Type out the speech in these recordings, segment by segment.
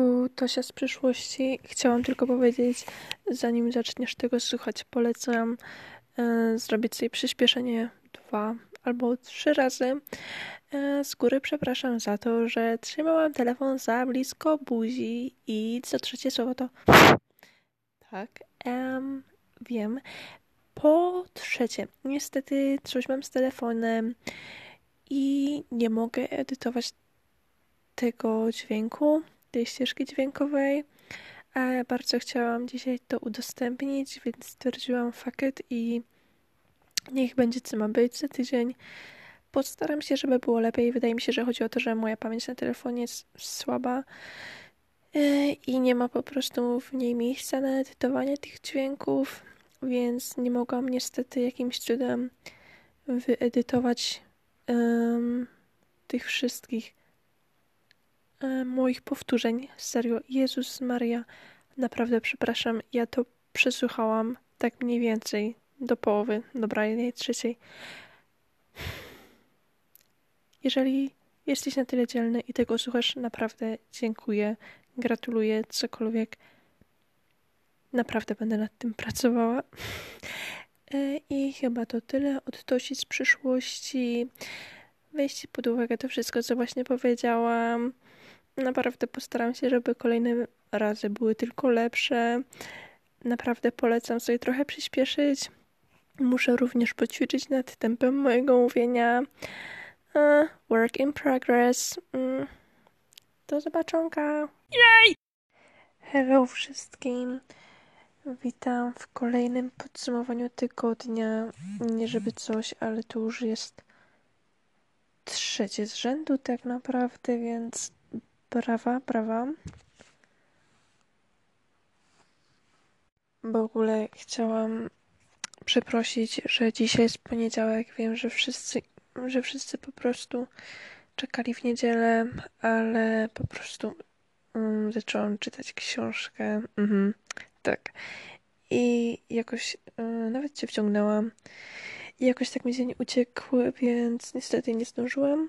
tu Tosia z przyszłości. Chciałam tylko powiedzieć, zanim zaczniesz tego słuchać, polecam zrobić sobie przyspieszenie 2 albo 3 razy. Z góry przepraszam za to, że trzymałam telefon za blisko buzi i co trzecie słowo to tak, wiem. Po trzecie, niestety coś mam z telefonem i nie mogę edytować tego dźwięku, tej ścieżki dźwiękowej. Bardzo chciałam dzisiaj to udostępnić, więc stwierdziłam fuck it i niech będzie co ma być za tydzień. Postaram się, żeby było lepiej. Wydaje mi się, że chodzi o to, że moja pamięć na telefonie jest słaba i nie ma po prostu w niej miejsca na edytowanie tych dźwięków, więc nie mogłam niestety jakimś cudem wyedytować tych wszystkich moich powtórzeń. Serio, Jezus Maria, naprawdę przepraszam, ja to przesłuchałam tak mniej więcej do połowy, dobra, 1/3. Jeżeli jesteś na tyle dzielny i tego słuchasz, naprawdę dziękuję, gratuluję, cokolwiek. Naprawdę będę nad tym pracowała. I chyba to tyle od Tosi z przyszłości. Weźcie pod uwagę to wszystko, co właśnie powiedziałam. Naprawdę postaram się, żeby kolejne razy były tylko lepsze. Naprawdę polecam sobie trochę przyspieszyć. Muszę również poćwiczyć nad tempem mojego mówienia. Work in progress. Do zobaczonka. Jej! Hello wszystkim. Witam w kolejnym podsumowaniu tygodnia. Nie żeby coś, ale to już jest 3 z rzędu tak naprawdę, więc brawa. W ogóle chciałam przeprosić, że dzisiaj jest poniedziałek. Wiem, że wszyscy po prostu czekali w niedzielę, ale po prostu zaczęłam czytać książkę. Tak. I jakoś nawet się wciągnęłam. I jakoś tak mi dzień uciekł, więc niestety nie zdążyłam.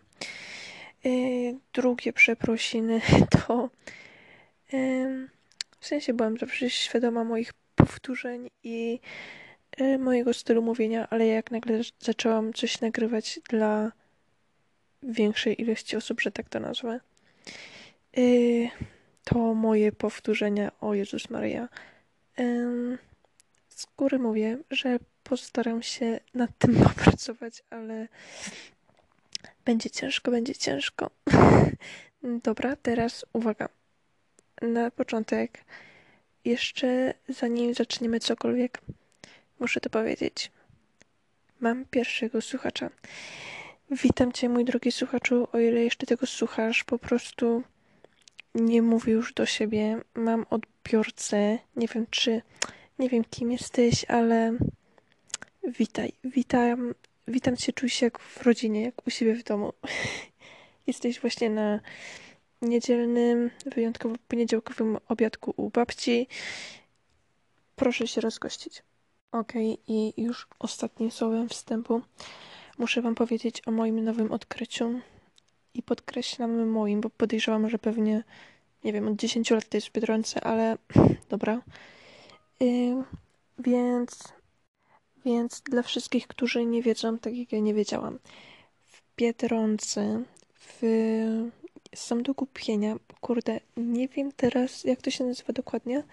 Drugie przeprosiny to... w sensie byłam zawsze świadoma moich powtórzeń i mojego stylu mówienia, ale jak nagle zaczęłam coś nagrywać dla większej ilości osób, że tak to nazwę, to moje powtórzenia, o Jezus Maria, z góry mówię, że postaram się nad tym popracować, ale będzie ciężko. Dobra, teraz uwaga. Na początek, jeszcze zanim zaczniemy cokolwiek, muszę to powiedzieć. Mam pierwszego słuchacza. Witam Cię, mój drogi słuchaczu, o ile jeszcze tego słuchasz, po prostu nie mówię już do siebie. Mam odbiorcę, nie wiem kim jesteś, ale witam Cię, czuj się jak w rodzinie, jak u siebie w domu. Jesteś właśnie na niedzielnym, wyjątkowo poniedziałkowym obiadku u babci. Proszę się rozgościć. Okej, i już ostatnim słowem wstępu muszę wam powiedzieć o moim nowym odkryciu. I podkreślam moim, bo podejrzewam, że pewnie, nie wiem, od 10 lat to jest w Biedronce, ale dobra. Więc dla wszystkich, którzy nie wiedzą, tak jak ja nie wiedziałam, w Biedronce są do kupienia, kurde, nie wiem teraz, jak to się nazywa dokładnie.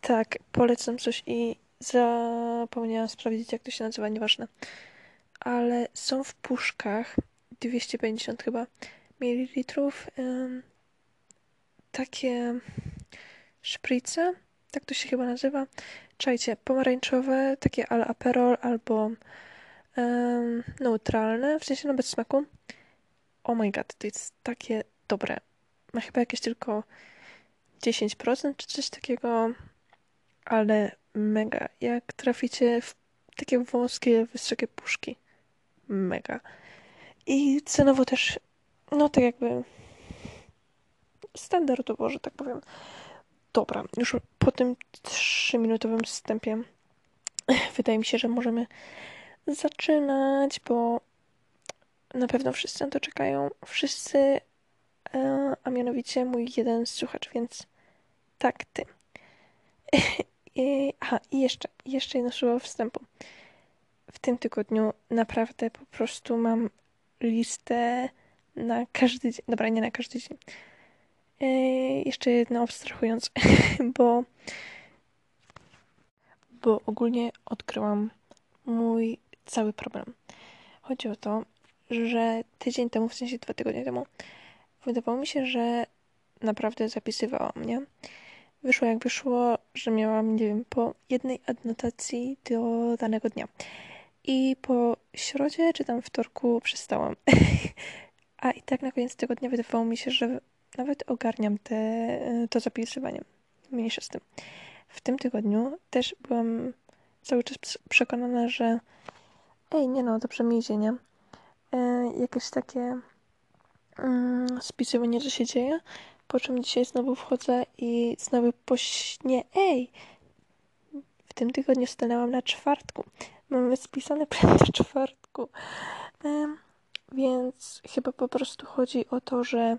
Tak, polecam coś i zapomniałam sprawdzić, jak to się nazywa, nieważne. Ale są w puszkach 250 chyba mililitrów takie szprice, tak to się chyba nazywa. Czajcie, pomarańczowe, takie ala Aperol albo neutralne, w sensie no bez smaku. Oh my god, to jest takie dobre. Ma chyba jakieś tylko 10% czy coś takiego, ale mega. Jak traficie w takie wąskie, wysokie puszki, mega. I cenowo też, no tak jakby standardowo, że tak powiem. Dobra, już po tym 3-minutowym wstępie wydaje mi się, że możemy zaczynać, bo na pewno wszyscy na to czekają. Wszyscy a mianowicie mój jeden z słuchaczy, więc tak, ty. Aha, i jeszcze jedno słowo wstępu. W tym tygodniu naprawdę po prostu mam listę na każdy dzień. Dobra, nie na każdy dzień. Jeszcze jedno abstrahując, bo ogólnie odkryłam mój cały problem. Chodzi o to, że tydzień temu, w sensie 2 tygodnie temu, wydawało mi się, że naprawdę zapisywałam, nie? Wyszło jak wyszło, że miałam, nie wiem, po jednej adnotacji do danego dnia. I po środzie czy tam wtorku przestałam. A i tak na koniec tygodnia wydawało mi się, że nawet ogarniam to zapisywanie. Mniejsza z tym. W tym tygodniu też byłam cały czas przekonana, że dobrze mi idzie, nie? Jakieś takie spisywanie, że się dzieje. Po czym dzisiaj znowu wchodzę i znowu pośnie. W tym tygodniu stanęłam na czwartku. Mamy spisane prawie do czwartku. Więc chyba po prostu chodzi o to, że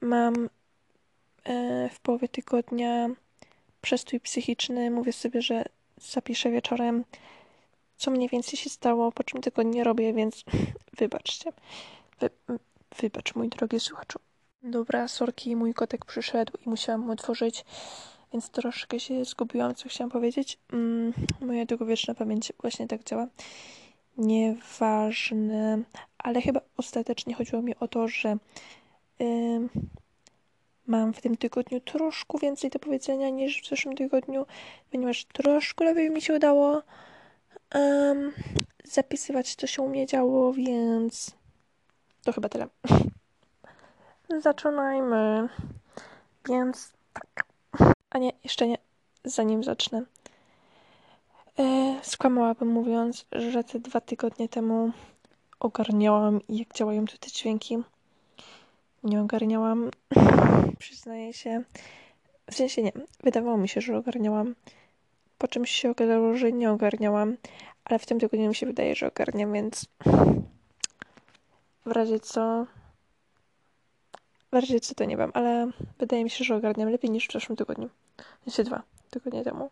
mam w połowie tygodnia przestój psychiczny. Mówię sobie, że zapiszę wieczorem, co mniej więcej się stało, po czym tego nie robię, więc wybaczcie. Wybacz, mój drogi słuchaczu. Dobra, sorki, mój kotek przyszedł i musiałam mu otworzyć, więc troszkę się zgubiłam, co chciałam powiedzieć. Moja długowieczna pamięć właśnie tak działa. Nieważne, ale chyba ostatecznie chodziło mi o to, że mam w tym tygodniu troszkę więcej do powiedzenia niż w zeszłym tygodniu, ponieważ troszkę lepiej mi się udało zapisywać, co się u mnie działo, więc to chyba tyle. Zaczynajmy. Więc tak. A nie, jeszcze nie. Zanim zacznę. Skłamałabym mówiąc, że te 2 tygodnie temu ogarniałam, jak działają tu te dźwięki. Nie ogarniałam. Przyznaję się. W sensie nie. Wydawało mi się, że ogarniałam. Po czym się okazało, że nie ogarniałam. Ale w tym tygodniu mi się wydaje, że ogarniam, więc w razie co... Bardziej co to nie wiem, ale wydaje mi się, że ogarniam lepiej niż w zeszłym tygodniu. Znaczy 2 tygodnie temu.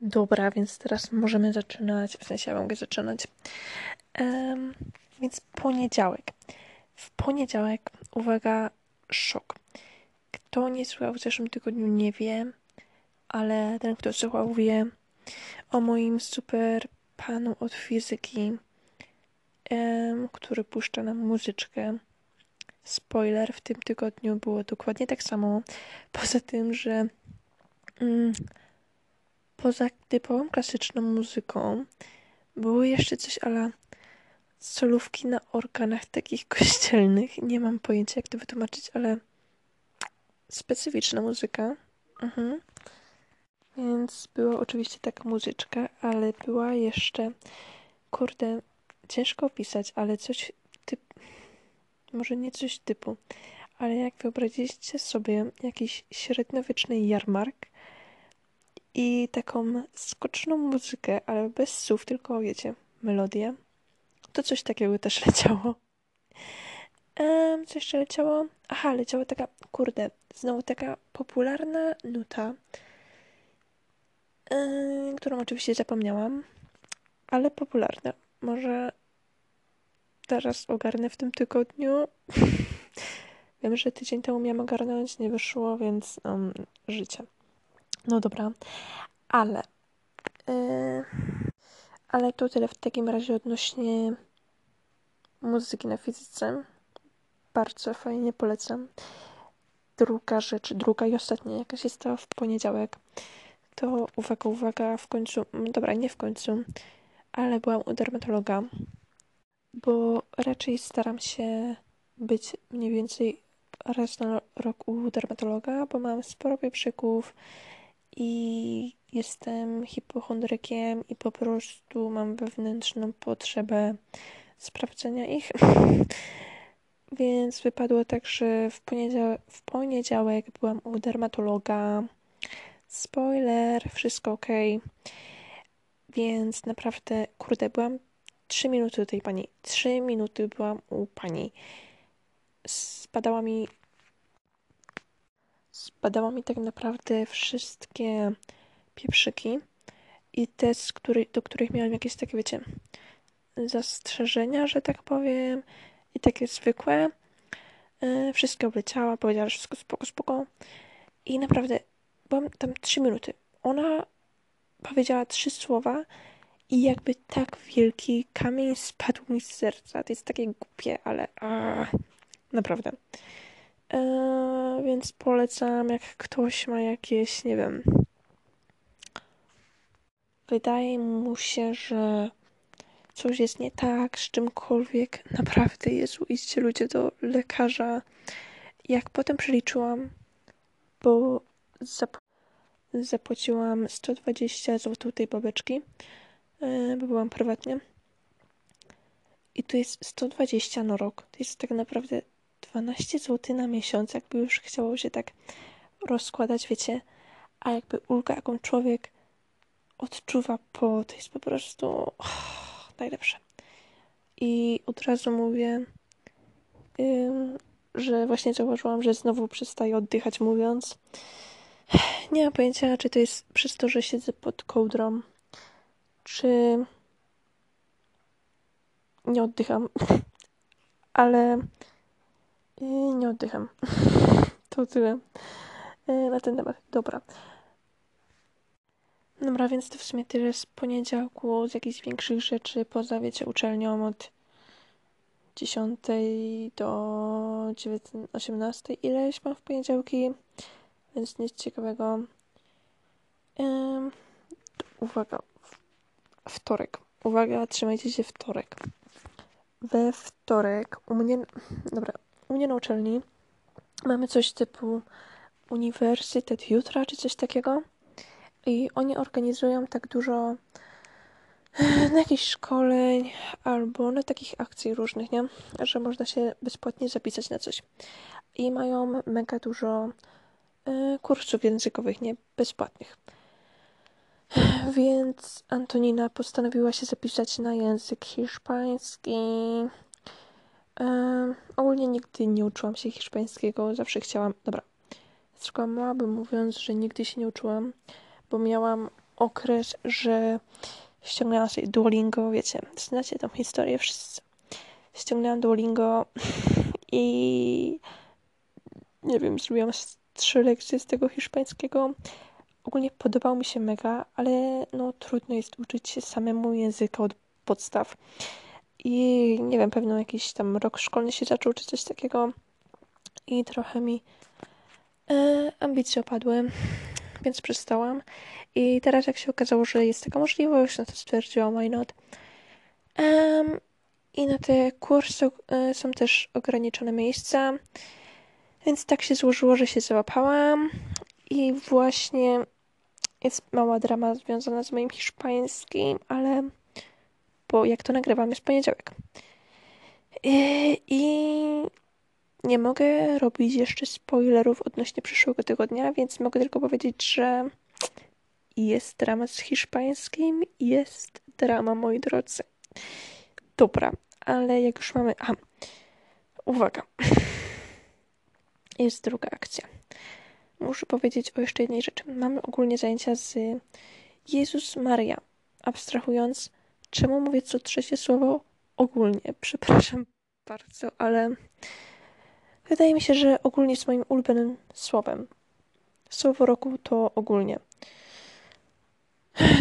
Dobra, więc teraz możemy zaczynać. W sensie ja mogę zaczynać. Więc poniedziałek. W poniedziałek, uwaga, szok. Kto nie słuchał w zeszłym tygodniu, nie wie, ale ten, kto słuchał, wie o moim super panu od fizyki, który puszcza nam muzyczkę. Spoiler, w tym tygodniu było dokładnie tak samo. Poza tym, że poza typową klasyczną muzyką było jeszcze coś ala solówki na organach takich kościelnych. Nie mam pojęcia, jak to wytłumaczyć, ale specyficzna muzyka. Więc była oczywiście taka muzyczka, ale była jeszcze, kurde, ciężko opisać, ale coś typu... Może nie coś typu, ale jak wyobraziliście sobie jakiś średniowieczny jarmark i taką skoczną muzykę, ale bez słów, tylko wiecie, melodię, to coś takiego też leciało. Co jeszcze leciało? Aha, leciała taka, kurde, znowu taka popularna nuta, którą oczywiście zapomniałam, ale popularna. Może... Teraz ogarnę w tym tygodniu. Wiem, że tydzień temu miałam ogarnąć, nie wyszło, więc życie. No dobra, ale to tyle w takim razie odnośnie muzyki na fizyce. Bardzo fajnie, polecam. Druga rzecz, druga i ostatnia, jaka się stała w poniedziałek, to uwaga, w końcu, dobra, nie w końcu, ale byłam u dermatologa. Bo raczej staram się być mniej więcej raz na rok u dermatologa, bo mam sporo pieprzyków i jestem hipochondrykiem i po prostu mam wewnętrzną potrzebę sprawdzenia ich. Więc wypadło tak, że w poniedziałek byłam u dermatologa. Spoiler, wszystko okej. Więc naprawdę, kurde, byłam 3 minuty do tej pani. 3 minuty byłam u pani. Spadała mi Badała mi tak naprawdę wszystkie pieprzyki i te, do których miałam jakieś takie, wiecie, zastrzeżenia, że tak powiem, i takie zwykłe. Wszystkie obleciała, powiedziała, że wszystko spoko. I naprawdę byłam tam 3 minuty. Ona powiedziała 3 słowa i jakby tak wielki kamień spadł mi z serca. To jest takie głupie, ale naprawdę. Więc polecam, jak ktoś ma jakieś, nie wiem, wydaje mu się, że coś jest nie tak z czymkolwiek, naprawdę, Jezu, idźcie ludzie do lekarza. Jak potem przeliczyłam, bo zapłaciłam 120 zł tej babeczki, bo byłam prywatnie. I to jest 120 na rok. To jest tak naprawdę 12 zł na miesiąc, jakby już chciało się tak rozkładać, wiecie. A jakby ulga, jaką człowiek odczuwa po, to jest po prostu najlepsze. I od razu mówię, że właśnie zauważyłam, że znowu przestaję oddychać mówiąc. Nie mam pojęcia, czy to jest przez to, że siedzę pod kołdrą, czy nie oddycham, ale nie oddycham. To tyle na ten temat. Dobra, więc to w sumie tyle z poniedziałku, z jakichś większych rzeczy, poza, wiecie, uczelnią od 10 do 18 ileś mam w poniedziałki, więc nic ciekawego. Uwaga, wtorek. Uwaga, trzymajcie się, wtorek. We wtorek u mnie na uczelni mamy coś typu Uniwersytet Jutra, czy coś takiego. I oni organizują tak dużo na jakichś szkoleń albo na takich akcji różnych, nie? Że można się bezpłatnie zapisać na coś. I mają mega dużo kursów językowych, nie? Bezpłatnych. Więc Antonina postanowiła się zapisać na język hiszpański. Ogólnie nigdy nie uczyłam się hiszpańskiego, zawsze chciałam. Dobra, skłamałabym mówiąc, że nigdy się nie uczyłam, bo miałam okres, że ściągnęłam sobie Duolingo, wiecie, znacie tą historię wszyscy. Ściągnęłam Duolingo i nie wiem, zrobiłam 3 lekcje z tego hiszpańskiego. Ogólnie podobał mi się mega, ale no trudno jest uczyć się samemu języka od podstaw. I nie wiem, pewno jakiś tam rok szkolny się zaczął, czy coś takiego. I trochę mi ambicje opadły, więc przestałam. I teraz jak się okazało, że jest taka możliwość, no to stwierdziłam, why not. I na te kursy są też ograniczone miejsca, więc tak się złożyło, że się załapałam. I właśnie jest mała drama związana z moim hiszpańskim, ale bo jak to nagrywam, jest poniedziałek. I nie mogę robić jeszcze spoilerów odnośnie przyszłego tygodnia, więc mogę tylko powiedzieć, że jest drama z hiszpańskim, jest drama, moi drodzy. Dobra, ale jak już mamy... uwaga. Jest druga akcja. Muszę powiedzieć o jeszcze jednej rzeczy. Mamy ogólnie zajęcia z Jezus Maria. Abstrahując, czemu mówię co trzecie słowo ogólnie? Przepraszam bardzo, ale wydaje mi się, że ogólnie jest moim ulubionym słowem. Słowo roku to ogólnie.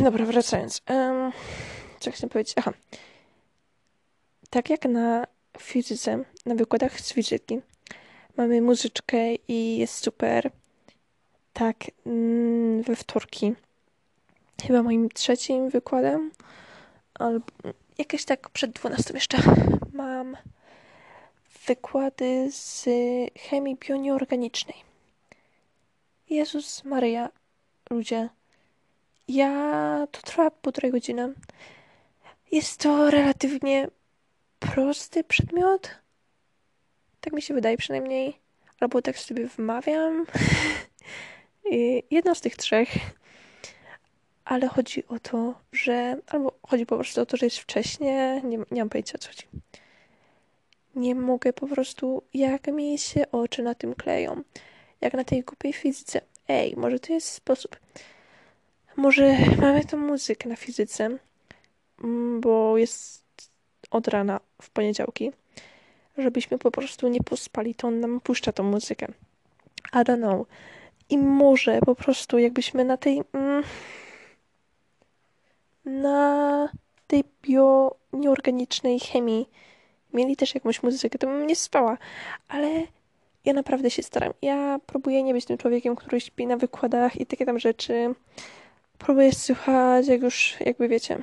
Dobra, wracając. Co chcę powiedzieć? Tak jak na fizyce, na wykładach z fizyki, mamy muzyczkę i jest super. Tak, we wtorki. Chyba moim trzecim wykładem. Albo jakieś tak przed 12 jeszcze mam wykłady z chemii bionieorganicznej. Jezus Maria, ludzie. To trwa 1,5 godziny. Jest to relatywnie prosty przedmiot. Tak mi się wydaje przynajmniej. Albo tak sobie wmawiam. Jedna z tych 3. Ale chodzi o to, że... Albo chodzi po prostu o to, że jest wcześnie. Nie mam pojęcia, o co chodzi. Nie mogę po prostu... Jak mi się oczy na tym kleją. jak na tej głupiej fizyce. Ej, może to jest sposób. Może mamy tą muzykę na fizyce, bo jest od rana w poniedziałki, żebyśmy po prostu nie pospali, to on nam puszcza tą muzykę. I don't know. I może po prostu jakbyśmy na tej... na tej bionieorganicznej chemii mieli też jakąś muzykę, to bym nie spała. Ale ja naprawdę się staram. Ja próbuję nie być tym człowiekiem, który śpi na wykładach i takie tam rzeczy. Próbuję słuchać, jak już, jakby wiecie,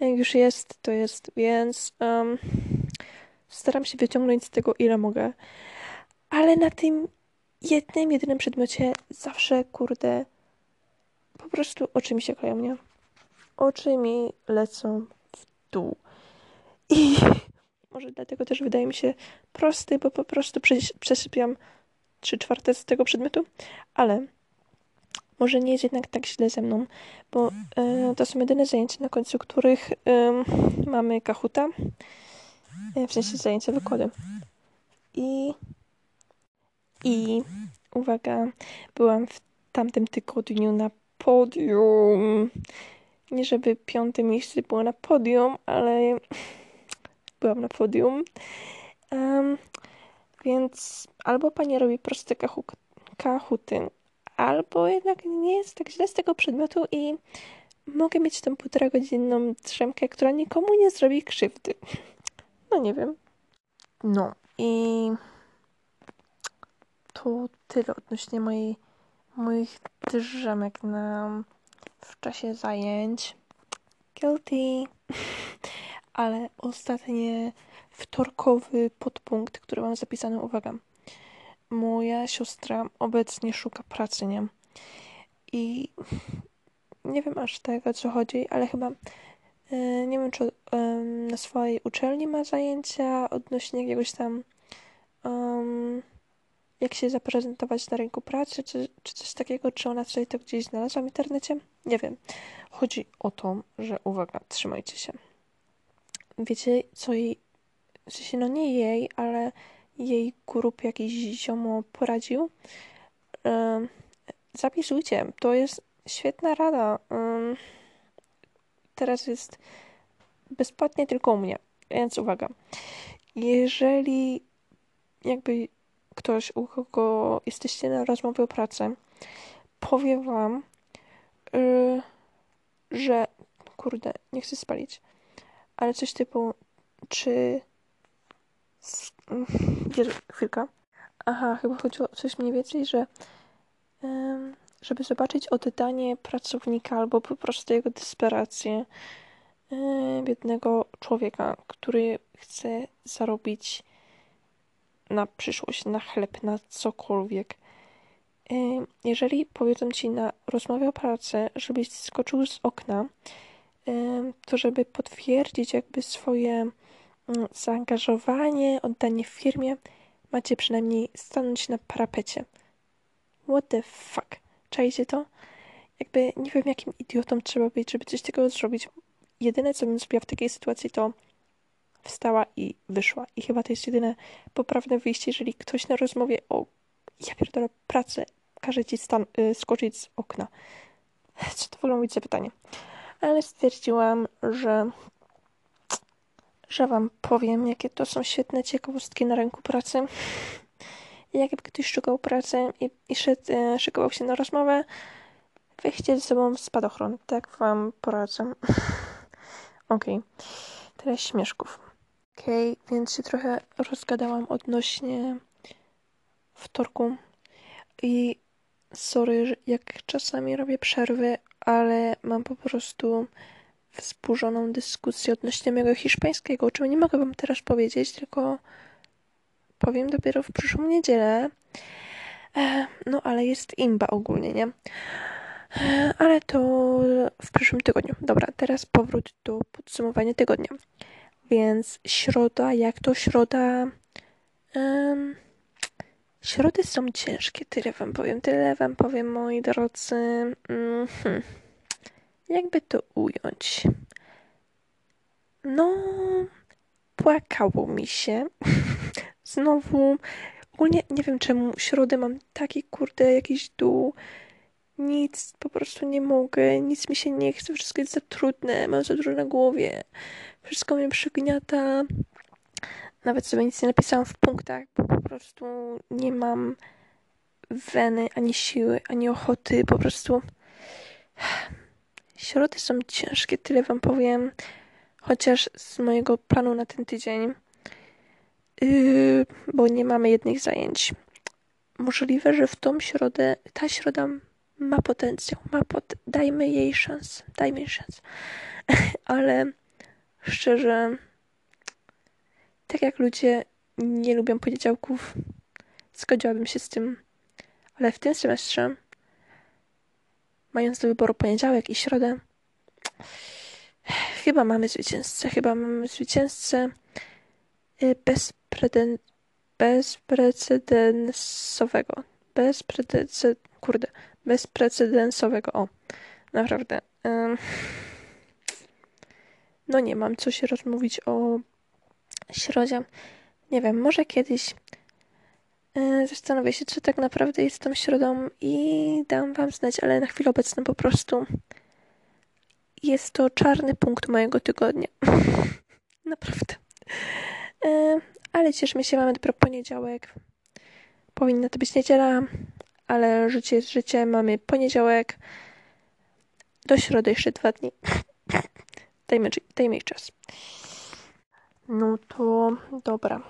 jak już jest, to jest, więc staram się wyciągnąć z tego, ile mogę. Ale na tym jednym, jedynym przedmiocie zawsze, kurde, po prostu oczy mi się kleją, nie? Oczy mi lecą w dół. I może dlatego też wydaje mi się prosty, bo po prostu przesypiam 3/4 z tego przedmiotu, ale może nie jest jednak tak źle ze mną, bo to są jedyne zajęcia, na końcu których mamy Kahoota, w sensie zajęcia wykładu. I uwaga, byłam w tamtym tygodniu na podium. Nie żeby 5. miejsce było na podium, ale byłam na podium. Więc albo pani robi proste kahooty, albo jednak nie jest tak źle z tego przedmiotu i mogę mieć tą 1,5-godzinną drzemkę, która nikomu nie zrobi krzywdy. No nie wiem. No i to tyle odnośnie moich drzemek w czasie zajęć. Guilty. Ale ostatnie wtorkowy podpunkt, który mam zapisany, uwaga. Moja siostra obecnie szuka pracy, nie? I nie wiem aż tak, o co chodzi, ale chyba nie wiem, czy na swojej uczelni ma zajęcia odnośnie jakiegoś tam jak się zaprezentować na rynku pracy, czy coś takiego, czy ona sobie to gdzieś znalazła w internecie? Nie wiem. Chodzi o to, że uwaga, trzymajcie się. Wiecie, co jej, w sensie, no nie jej, ale jej grup jakiś ziomo poradził? Zapisujcie, to jest świetna rada. Teraz jest bezpłatnie tylko u mnie, więc uwaga. Jeżeli jakby ktoś, u kogo jesteście na rozmowie o pracy, powie wam, że, kurde, nie chcę spalić, ale coś typu, czy... Chwilka. Aha, chyba chodziło o coś mniej więcej, że żeby zobaczyć oddanie pracownika albo po prostu jego desperację biednego człowieka, który chce zarobić na przyszłość, na chleb, na cokolwiek. Jeżeli powiedzą ci na rozmowie o pracy, żebyś skoczył z okna, to żeby potwierdzić jakby swoje zaangażowanie, oddanie firmie, macie przynajmniej stanąć na parapecie. What the fuck? Czajcie to? Jakby nie wiem, jakim idiotą trzeba być, żeby coś takiego zrobić. Jedyne, co bym zrobiła w takiej sytuacji, to wstała i wyszła. I chyba to jest jedyne poprawne wyjście, jeżeli ktoś na rozmowie o, ja pierdolę, pracę każe ci skoczyć z okna. Co to w ogóle mówić za pytanie? Ale stwierdziłam, że wam powiem, jakie to są świetne ciekawostki na rynku pracy. Jakby ktoś szukał pracy i szykował się na rozmowę, weźcie ze sobą spadochron. Tak wam poradzę. Okej. Okay. Teraz śmieszków. Okej, okay, więc się trochę rozgadałam odnośnie wtorku. I sorry, jak czasami robię przerwy, ale mam po prostu wzburzoną dyskusję odnośnie mojego hiszpańskiego, o czym nie mogę wam teraz powiedzieć, tylko powiem dopiero w przyszłą niedzielę. No, ale jest imba ogólnie, nie? Ale to w przyszłym tygodniu. Dobra, teraz powrót do podsumowania tygodnia. Więc środa, jak to środa? Środy są ciężkie, tyle wam powiem, moi drodzy. Jakby to ująć? No, płakało mi się. Znowu Ogólnie nie wiem czemu środę mam taki kurde jakiś dół. Nic, po prostu nie mogę, nic mi się nie chce, wszystko jest za trudne, mam za dużo na głowie, wszystko mnie przygniata. Nawet sobie nic nie napisałam w punktach, bo po prostu nie mam weny, ani siły, ani ochoty, po prostu środy są ciężkie, tyle wam powiem, chociaż z mojego planu na ten tydzień, bo nie mamy jednych zajęć. Możliwe, że w tą środę, ta środa ma potencjał, dajmy jej szansę, ale szczerze, tak jak ludzie nie lubią poniedziałków, zgodziłabym się z tym, ale w tym semestrze, mając do wyboru poniedziałek i środę, chyba mamy zwycięzcę bezprecedensowego, o, naprawdę. No nie mam co się rozmówić o środzie. Nie wiem, może kiedyś zastanowię się, co tak naprawdę jest tą środą i dam wam znać, ale na chwilę obecną po prostu jest to czarny punkt mojego tygodnia. Naprawdę. Ale cieszmy się, mamy dopiero poniedziałek. Powinna to być niedziela, ale życie jest życie. Mamy poniedziałek. Do środy jeszcze 2 dni. Dajmy ich czas. No to dobra.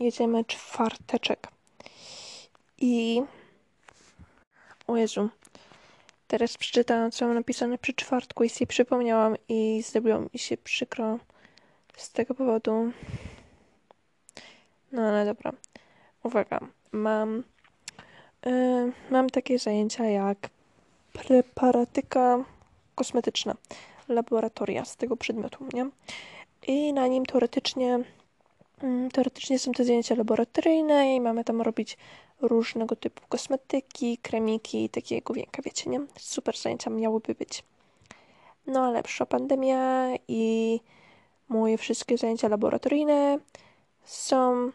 Jedziemy czwarteczek. I... O Jezu. Teraz przeczytałam, co mam napisane przy czwartku i sobie przypomniałam i zrobiło mi się przykro z tego powodu. No ale dobra. Uwaga. Mam takie zajęcia jak preparatyka kosmetyczna, laboratoria z tego przedmiotu, nie? I na nim teoretycznie są te zajęcia laboratoryjne i mamy tam robić różnego typu kosmetyki, kremiki i takiego wienka, wiecie, nie? Super zajęcia miałyby być. No ale przyszła pandemia i moje wszystkie zajęcia laboratoryjne są...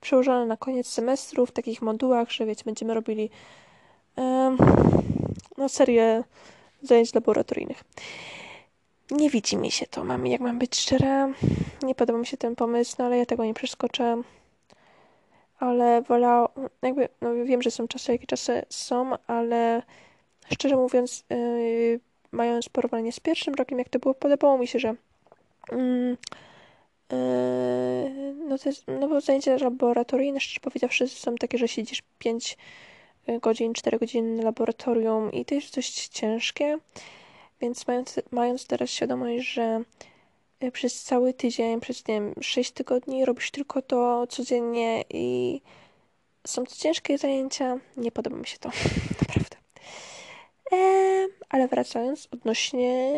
przełożone na koniec semestru w takich modułach, że wiecie, będziemy robili serię zajęć laboratoryjnych. Nie widzi mi się to, jak mam być szczera. Nie podoba mi się ten pomysł, no ale ja tego nie przeskoczę. Ale wiem, że są czasy, jakie czasy są, ale szczerze mówiąc, mając porównanie z pierwszym rokiem, jak to było, podobało mi się, że bo zajęcia laboratoryjne, szczerze powiedziawszy, są takie, że siedzisz 5 godzin, 4 godzin na laboratorium i to jest dość ciężkie, więc mając teraz świadomość, że przez cały tydzień, przez nie wiem, 6 tygodni robisz tylko to codziennie i są to ciężkie zajęcia, nie podoba mi się to, naprawdę. Ale wracając odnośnie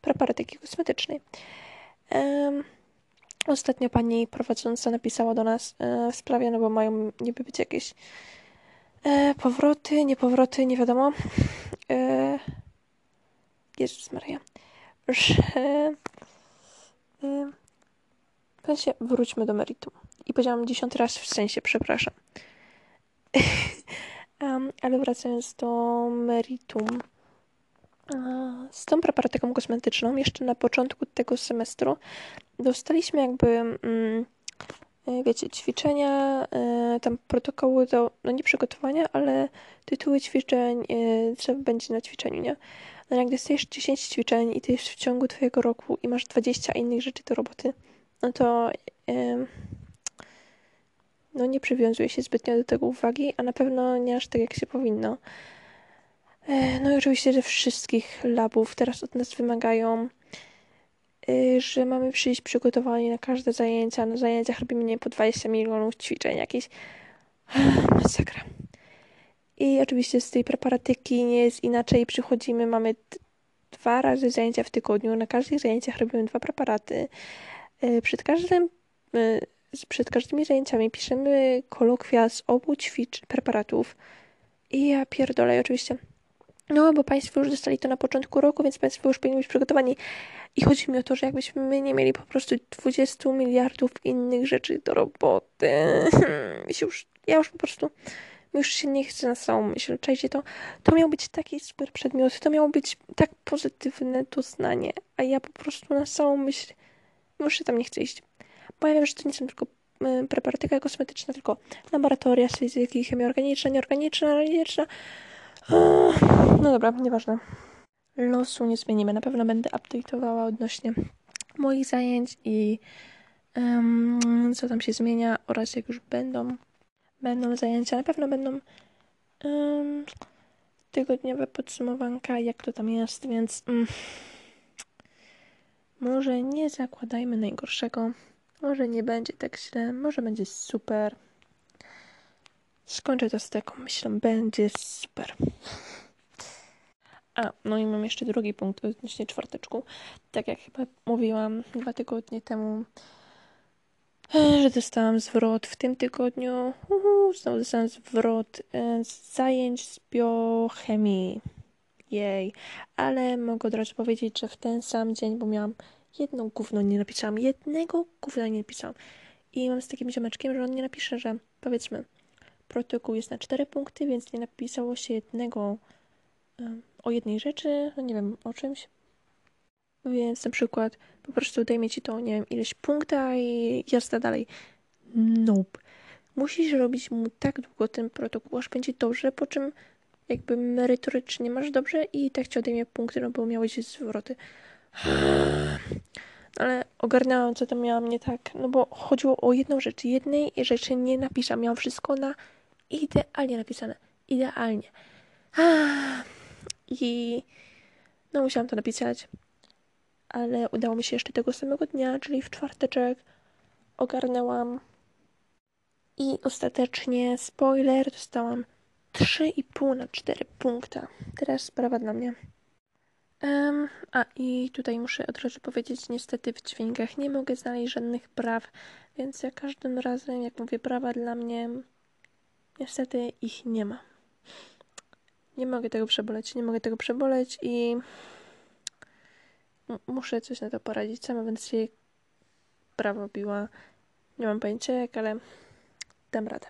preparatyki kosmetycznej. Ostatnio pani prowadząca napisała do nas w sprawie, no bo mają niby być jakieś powroty, nie wiadomo. Jezus Maria. Że... w sensie wróćmy do meritum. I powiedziałam 10 raz w sensie, przepraszam. Ale wracając do meritum. Z tą preparatyką kosmetyczną jeszcze na początku tego semestru dostaliśmy jakby ćwiczenia, tam protokoły do, nie przygotowania, ale tytuły ćwiczeń, co będzie na ćwiczeniu, nie? No jak dostajesz 10 ćwiczeń i to jest w ciągu twojego roku i masz 20 innych rzeczy do roboty, no to nie przywiązuje się zbytnio do tego uwagi, a na pewno nie aż tak, jak się powinno. No i oczywiście ze wszystkich labów teraz od nas wymagają, że mamy przyjść przygotowani na każde zajęcia. Na zajęciach robimy po 20 milionów ćwiczeń jakieś. Masakra. I oczywiście z tej preparatyki nie jest inaczej. Przychodzimy, mamy 2 razy zajęcia w tygodniu. Na każdych zajęciach robimy 2 preparaty. Przed każdymi zajęciami piszemy kolokwia z obu preparatów. I ja pierdolę, oczywiście... No, bo Państwo już dostali to na początku roku, więc Państwo już powinni być przygotowani. I chodzi mi o to, że jakbyśmy nie mieli po prostu 20 miliardów innych rzeczy do roboty. Mi już się nie chce na samą myśl. Czajcie to. To miał być taki super przedmiot. To miało być tak pozytywne doznanie. A ja po prostu na samą myśl już się tam nie chcę iść. Bo ja wiem, że to nie są tylko preparatyka kosmetyczna, tylko laboratoria z fizyki, chemia organiczna, nieorganiczna, analityczna. No dobra, nieważne. Losu nie zmienimy. Na pewno będę update'owała odnośnie moich zajęć i co tam się zmienia oraz jak już będą zajęcia. Na pewno będą tygodniowe podsumowanka, jak to tam jest, więc może nie zakładajmy najgorszego. Może nie będzie tak źle, może będzie super. Skończę to z taką myślą, będzie super. A, no i mam jeszcze drugi punkt odnośnie czwarteczku. Tak jak chyba mówiłam 2 tygodnie temu, że dostałam zwrot w tym tygodniu. Znowu dostałam zwrot z zajęć z biochemii. Jej. Ale mogę od razu powiedzieć, że w ten sam dzień, bo miałam jednego gówna nie napisałam. I mam z takim ziomeczkiem, że on nie napisze, że powiedzmy protokół jest na 4 punkty, więc nie napisało się jednego o jednej rzeczy, no nie wiem, o czymś. Więc na przykład po prostu odejmie ci to, nie wiem, ileś punkta i jazda dalej. Nope. Musisz robić mu tak długo ten protokół, aż będzie dobrze, po czym jakby merytorycznie masz dobrze i tak ci odejmie punkty, no bo miałeś zwroty. Ale ogarnęłam, co tam miałam nie tak, no bo chodziło o jedną rzecz. Jednej rzeczy nie napisałam. Miałam wszystko na idealnie napisane. Idealnie. I no musiałam to napisać. Ale udało mi się jeszcze tego samego dnia, czyli w czwarteczek ogarnęłam. I ostatecznie, spoiler, dostałam 3,5 na 4 punkta. Teraz sprawa dla mnie. A i tutaj muszę od razu powiedzieć, niestety w dźwiękach nie mogę znaleźć żadnych praw, więc ja każdym razem, jak mówię prawa dla mnie, niestety ich nie ma. Nie mogę tego przeboleć i muszę coś na to poradzić. Sama będę się prawo biła. Nie mam pojęcia jak, ale dam radę.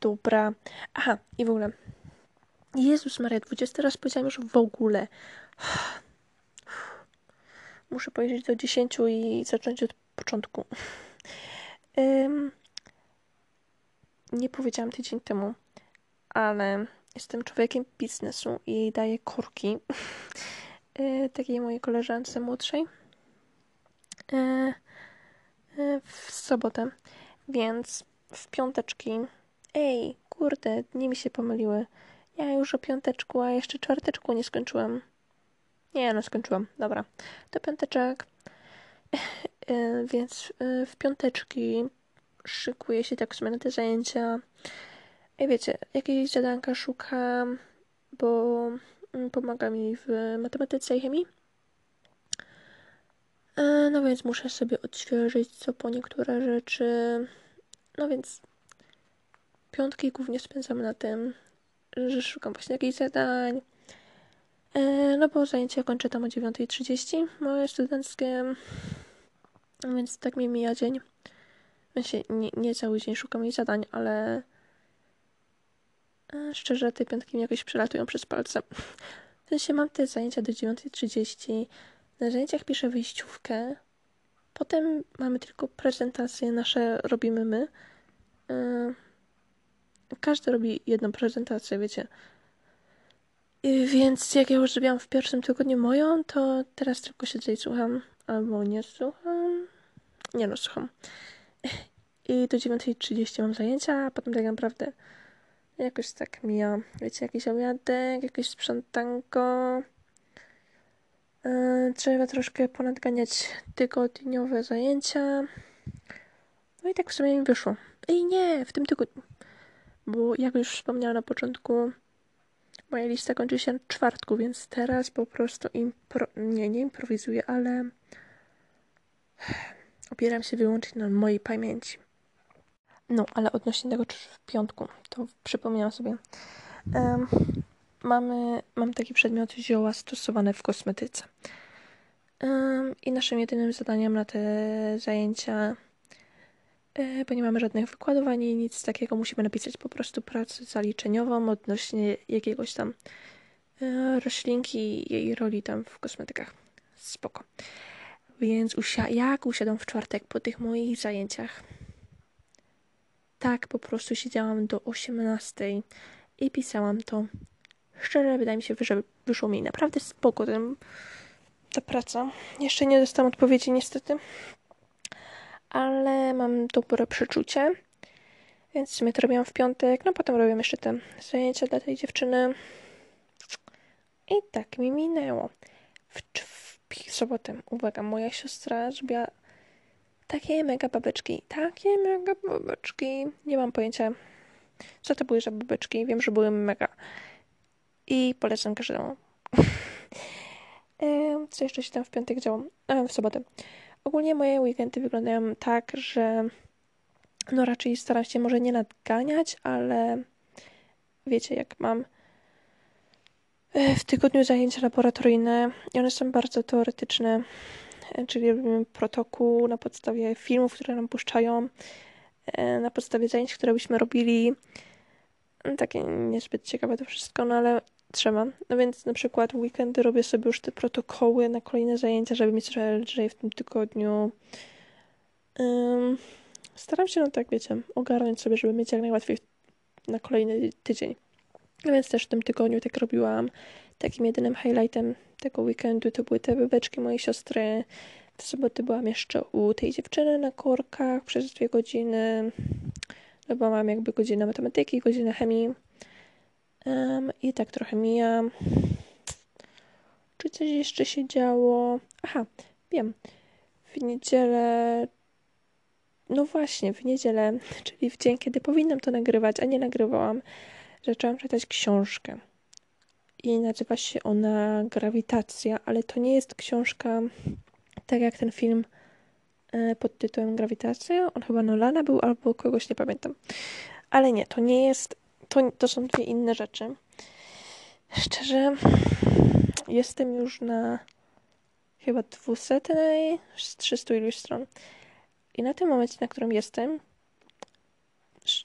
Dobra. Aha, i w ogóle... Jezus Maria, 20 raz powiedziałam już w ogóle. Muszę powiedzieć do 10 i zacząć od początku. Nie powiedziałam tydzień temu, ale jestem człowiekiem biznesu i daję korki takiej mojej koleżance młodszej w sobotę. Więc w piąteczki, kurde, dni mi się pomyliły. Ja już o piąteczku, a jeszcze czwarteczku nie skończyłam. Skończyłam. Dobra. To piąteczek. Więc w piąteczki szykuję się tak w sumie na te zajęcia. I wiecie, jakieś zadanka szukam, bo pomaga mi w matematyce i chemii. No więc muszę sobie odświeżyć co po niektóre rzeczy. No więc piątki głównie spędzam na tym, że szukam właśnie jakichś zadań. No bo zajęcia kończę tam o 9:30, moje studenckie, więc tak mi mija dzień. Znaczy, nie cały dzień szukam jej zadań, ale szczerze te piątki mi jakoś przelatują przez palce. W sensie mam te zajęcia do 9:30, na zajęciach piszę wyjściówkę, potem mamy tylko prezentacje nasze, robimy my. Każdy robi jedną prezentację, wiecie. Więc jak ja już zrobiłam w pierwszym tygodniu moją, to teraz tylko siedzę i słucham. Albo nie słucham. Słucham. I do 9:30 mam zajęcia, a potem tak naprawdę jakoś tak mija. Wiecie, jakiś obiadek, jakieś sprzątanko. Trzeba troszkę ponadganiać tygodniowe zajęcia. No i tak w sumie mi wyszło. W tym tygodniu. Bo jak już wspomniałam na początku, moja lista kończy się na czwartku, więc teraz po prostu nie improwizuję, ale opieram się wyłącznie na mojej pamięci. No, ale odnośnie tego, czy w piątku, to przypomniałam sobie. Mam taki przedmiot zioła stosowane w kosmetyce. I naszym jedynym zadaniem na te zajęcia, bo nie mamy żadnych wykładów ani nic takiego, musimy napisać po prostu pracę zaliczeniową odnośnie jakiegoś tam roślinki i jej roli tam w kosmetykach. Spoko. Więc jak usiadłam w czwartek po tych moich zajęciach, tak po prostu siedziałam do 18 i pisałam to. Szczerze wydaje mi się, że wyszło mi naprawdę spoko ta praca. Jeszcze nie dostałam odpowiedzi niestety, ale mam dobre przeczucie, więc w sumie to robiłam w piątek, no potem robiłam jeszcze te zajęcia dla tej dziewczyny i tak mi minęło. W sobotę, uwaga, moja siostra zrobiła takie mega babeczki, nie mam pojęcia co to były za babeczki, wiem, że były mega i polecam każdemu. Co jeszcze się tam w piątek działo? W sobotę. Ogólnie moje weekendy wyglądają tak, że no raczej staram się może nie nadganiać, ale wiecie, jak mam w tygodniu zajęcia laboratoryjne i one są bardzo teoretyczne, czyli robimy protokół na podstawie filmów, które nam puszczają, na podstawie zajęć, które byśmy robili. Takie niezbyt ciekawe to wszystko, no ale trzeba. No więc na przykład w weekendy robię sobie już te protokoły na kolejne zajęcia, żeby mieć trochę lżej w tym tygodniu. Staram się, no tak wiecie, ogarnąć sobie, żeby mieć jak najłatwiej na kolejny tydzień. No więc też w tym tygodniu tak robiłam. Takim jedynym highlightem tego weekendu to były te babeczki mojej siostry. W sobotę byłam jeszcze u tej dziewczyny na korkach przez 2 godziny. No bo mam jakby godzinę matematyki, godzinę chemii. I tak trochę mijam. Czy coś jeszcze się działo? Aha, wiem. W niedzielę... No właśnie, w niedzielę, czyli w dzień, kiedy powinnam to nagrywać, a nie nagrywałam, zaczęłam czytać książkę. I nazywa się ona Grawitacja, ale to nie jest książka tak jak ten film pod tytułem Grawitacja. On chyba Nolana był albo kogoś, nie pamiętam. Ale nie, to nie jest... To są 2 inne rzeczy. Szczerze, jestem już na chyba 200 z 300 iluś stron. I na tym momencie, na którym jestem,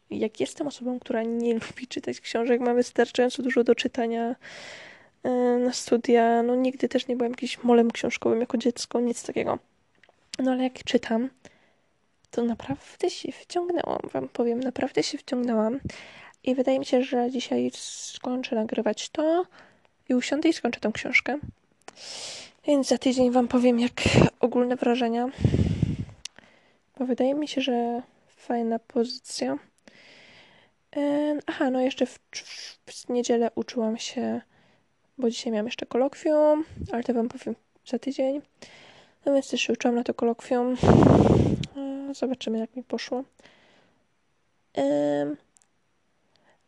jak jestem osobą, która nie lubi czytać książek, mam wystarczająco dużo do czytania na studia. No nigdy też nie byłam jakimś molem książkowym jako dziecko, nic takiego. No ale jak czytam, to naprawdę się wciągnęłam, wam powiem. Naprawdę się wciągnęłam. I wydaje mi się, że dzisiaj skończę nagrywać to i usiądę i skończę tą książkę. Więc za tydzień wam powiem jak ogólne wrażenia. Bo wydaje mi się, że fajna pozycja. Aha, no jeszcze w niedzielę uczyłam się, bo dzisiaj miałam jeszcze kolokwium, ale to wam powiem za tydzień. No więc też się uczyłam na to kolokwium. Zobaczymy jak mi poszło.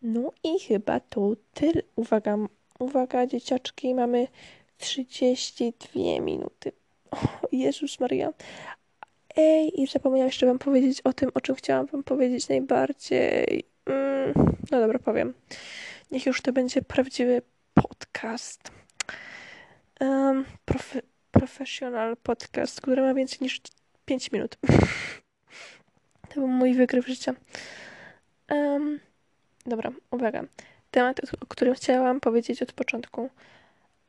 No i chyba to tyle. Uwaga, uwaga dzieciaczki, mamy 32 minuty. O, Jezus Maria. Ej, i zapomniałam jeszcze wam powiedzieć o tym, o czym chciałam wam powiedzieć najbardziej. No dobra, powiem. Niech już to będzie prawdziwy podcast. Professional podcast, który ma więcej niż 5 minut. To był mój wygryw życia. Dobra, uwaga. Temat, o którym chciałam powiedzieć od początku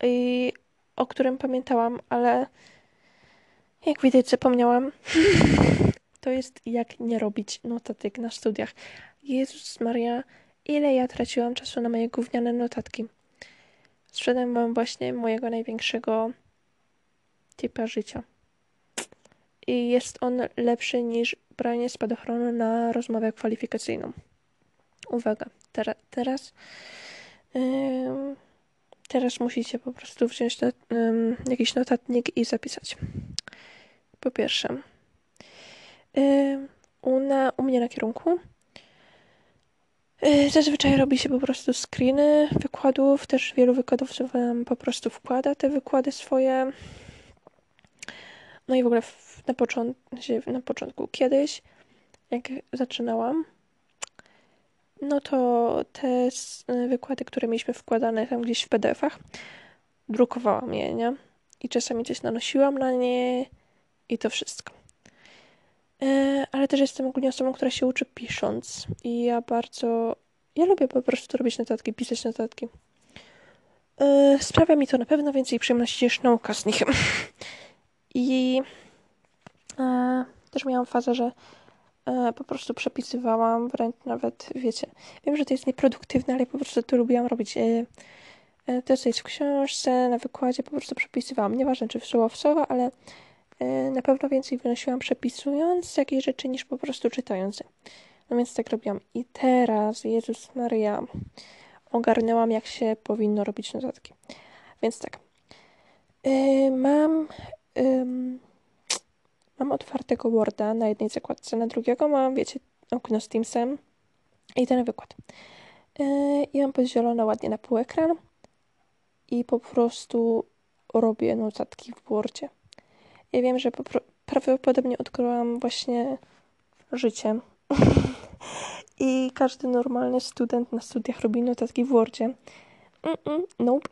i o którym pamiętałam, ale jak widać zapomniałam, to jest jak nie robić notatek na studiach. Jezus Maria, ile ja traciłam czasu na moje gówniane notatki. Sprzedam wam właśnie mojego największego typa życia. I jest on lepszy niż branie spadochronu na rozmowę kwalifikacyjną. Uwaga, teraz musicie po prostu wziąć jakiś notatnik i zapisać. Po pierwsze, u mnie na kierunku zazwyczaj robi się po prostu screeny wykładów, też wielu wykładowców po prostu wkłada te wykłady swoje. No i w ogóle na początku kiedyś, jak zaczynałam, no to te wykłady, które mieliśmy wkładane tam gdzieś w PDF-ach, drukowałam je, nie? I czasami coś nanosiłam na nie i to wszystko. Ale też jestem ogólnie osobą, która się uczy pisząc i ja lubię po prostu robić notatki, pisać notatki. Sprawia mi to na pewno więcej przyjemności niż nauka z nich. I też miałam fazę, że po prostu przepisywałam, wręcz nawet, wiecie, wiem, że to jest nieproduktywne, ale po prostu to lubiłam robić. To, co jest w książce, na wykładzie, po prostu przepisywałam. Nieważne, czy słowo w słowo, ale na pewno więcej wynosiłam przepisując jakieś rzeczy niż po prostu czytając. No więc tak robiłam. I teraz, Jezus Maria, ogarnęłam, jak się powinno robić notatki. Więc tak. Mam otwartego Worda na jednej zakładce, na drugiego mam, wiecie, okno z Teamsem i ten wykład. I mam podzielone ładnie na półekran i po prostu robię notatki w Wordzie. Ja wiem, że prawdopodobnie odkryłam właśnie życie. I każdy normalny student na studiach robi notatki w Wordzie. Nope,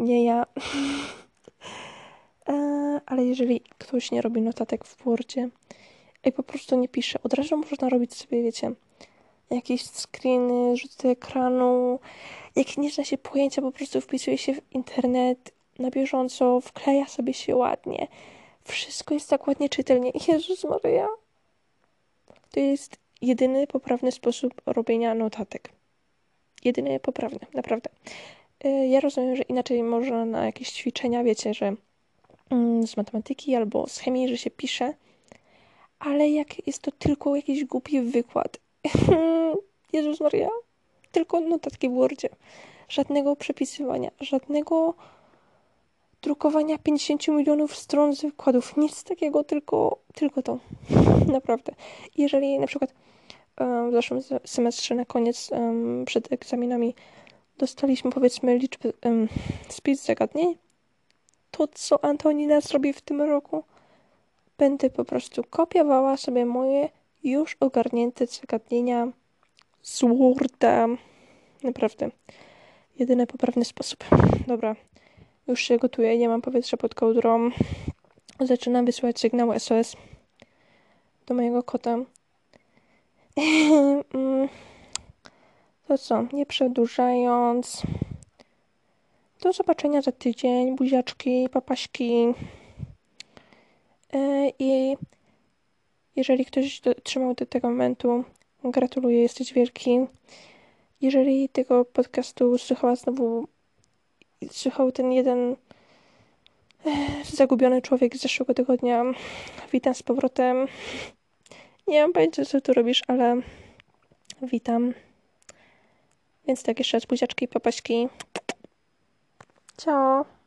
nie ja. Ale jeżeli ktoś nie robi notatek w Wordzie i po prostu nie pisze, od razu można robić sobie, wiecie, jakieś screeny, rzuty ekranu, jak nie zna się pojęcia, po prostu wpisuje się w internet na bieżąco, wkleja sobie się ładnie. Wszystko jest tak ładnie czytelnie. Jezus Maria! To jest jedyny poprawny sposób robienia notatek. Jedyny poprawny, naprawdę. Ja rozumiem, że inaczej można na jakieś ćwiczenia, wiecie, że z matematyki albo z chemii, że się pisze, ale jak jest to tylko jakiś głupi wykład. Jezus Maria! Tylko notatki w Wordzie. Żadnego przepisywania, żadnego drukowania 50 milionów stron z wykładów. Nic takiego, tylko to. Naprawdę. Jeżeli na przykład w zeszłym semestrze na koniec przed egzaminami dostaliśmy, powiedzmy, liczbę spis zagadnień, to co Antonina zrobi w tym roku? Będę po prostu kopiowała sobie moje już ogarnięte zagadnienia z Worda. Naprawdę. Jedyny poprawny sposób. Dobra. Już się gotuję, nie mam powietrza pod kołdrą. Zaczynam wysyłać sygnał SOS do mojego kota. To co, nie przedłużając. Do zobaczenia za tydzień. Buziaczki, papaśki. I jeżeli ktoś dotrzymał do tego momentu, gratuluję, jesteś wielki. Jeżeli tego podcastu słuchał ten jeden zagubiony człowiek z zeszłego tygodnia. Witam z powrotem. Nie mam pojęcia, co tu robisz, ale witam. Więc tak, jeszcze raz buziaczki, papaśki. Ciao.